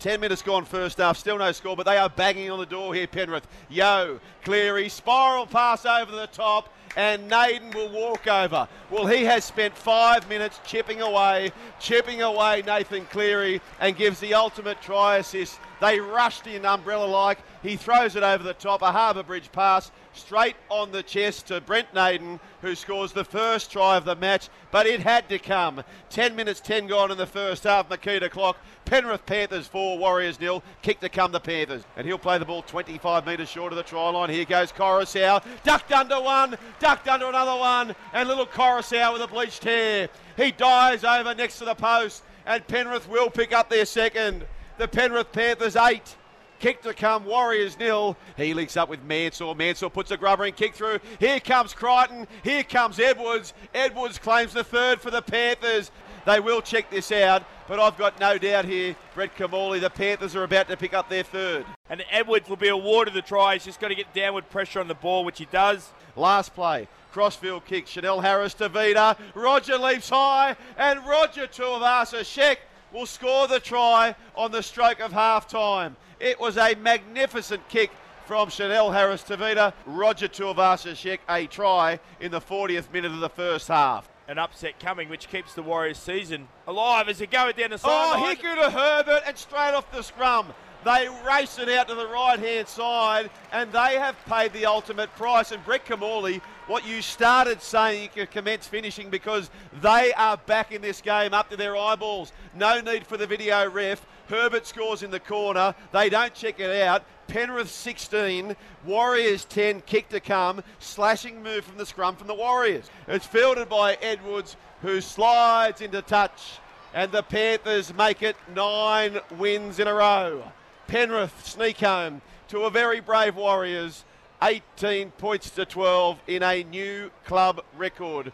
10 minutes gone first half, still no score, but they are banging on the door here, Penrith. Yo, Cleary, spiral pass over the top, and Naden will walk over. Well, he has spent 5 minutes chipping away Nathan Cleary, and gives the ultimate try assist. They rushed in umbrella-like. He throws it over the top, a Harbour Bridge pass, straight on the chest to Brent Naden, who scores the first try of the match, but it had to come. 10 minutes, 10 gone in the first half, Makita clock. Penrith Panthers 4, Warriors 0. Kick to come the Panthers. And he'll play the ball 25 metres short of the try line. Here goes Corusau. Ducked under one, ducked under another one, and little Corusau with a bleached hair. He dives over next to the post, and Penrith will pick up their second. The Penrith Panthers 8. Kick to come, Warriors 0. He links up with Mansour. Mansour puts a grubber and kick through. Here comes Crichton. Here comes Edwards. Edwards claims the third for the Panthers. They will check this out, but I've got no doubt here, Brett Kimmorley, the Panthers are about to pick up their third. And Edwards will be awarded the try. He's just got to get downward pressure on the ball, which he does. Last play. Crossfield kick. Chanel Harris-Tavita. Roger leaps high, and Roger Tuivasa-Sheck will score the try on the stroke of half-time. It was a magnificent kick from Chanel Harris-Tavita. Roger Tuivasa-Sheck, a try in the 40th minute of the first half. An upset coming, which keeps the Warriors' season alive as they go down the sideline. Oh, Hickey to Herbert, and straight off the scrum. They race it out to the right-hand side, and they have paid the ultimate price. And Brett Kimmorley, what you started saying, you can commence finishing, because they are back in this game up to their eyeballs. No need for the video ref. Herbert scores in the corner. They don't check it out. Penrith 16, Warriors 10, kick to come. Slashing move from the scrum from the Warriors. It's fielded by Edwards, who slides into touch. And the Panthers make it 9 wins in a row. Penrith sneak home to a very brave Warriors, 18 points to 12 in a new club record.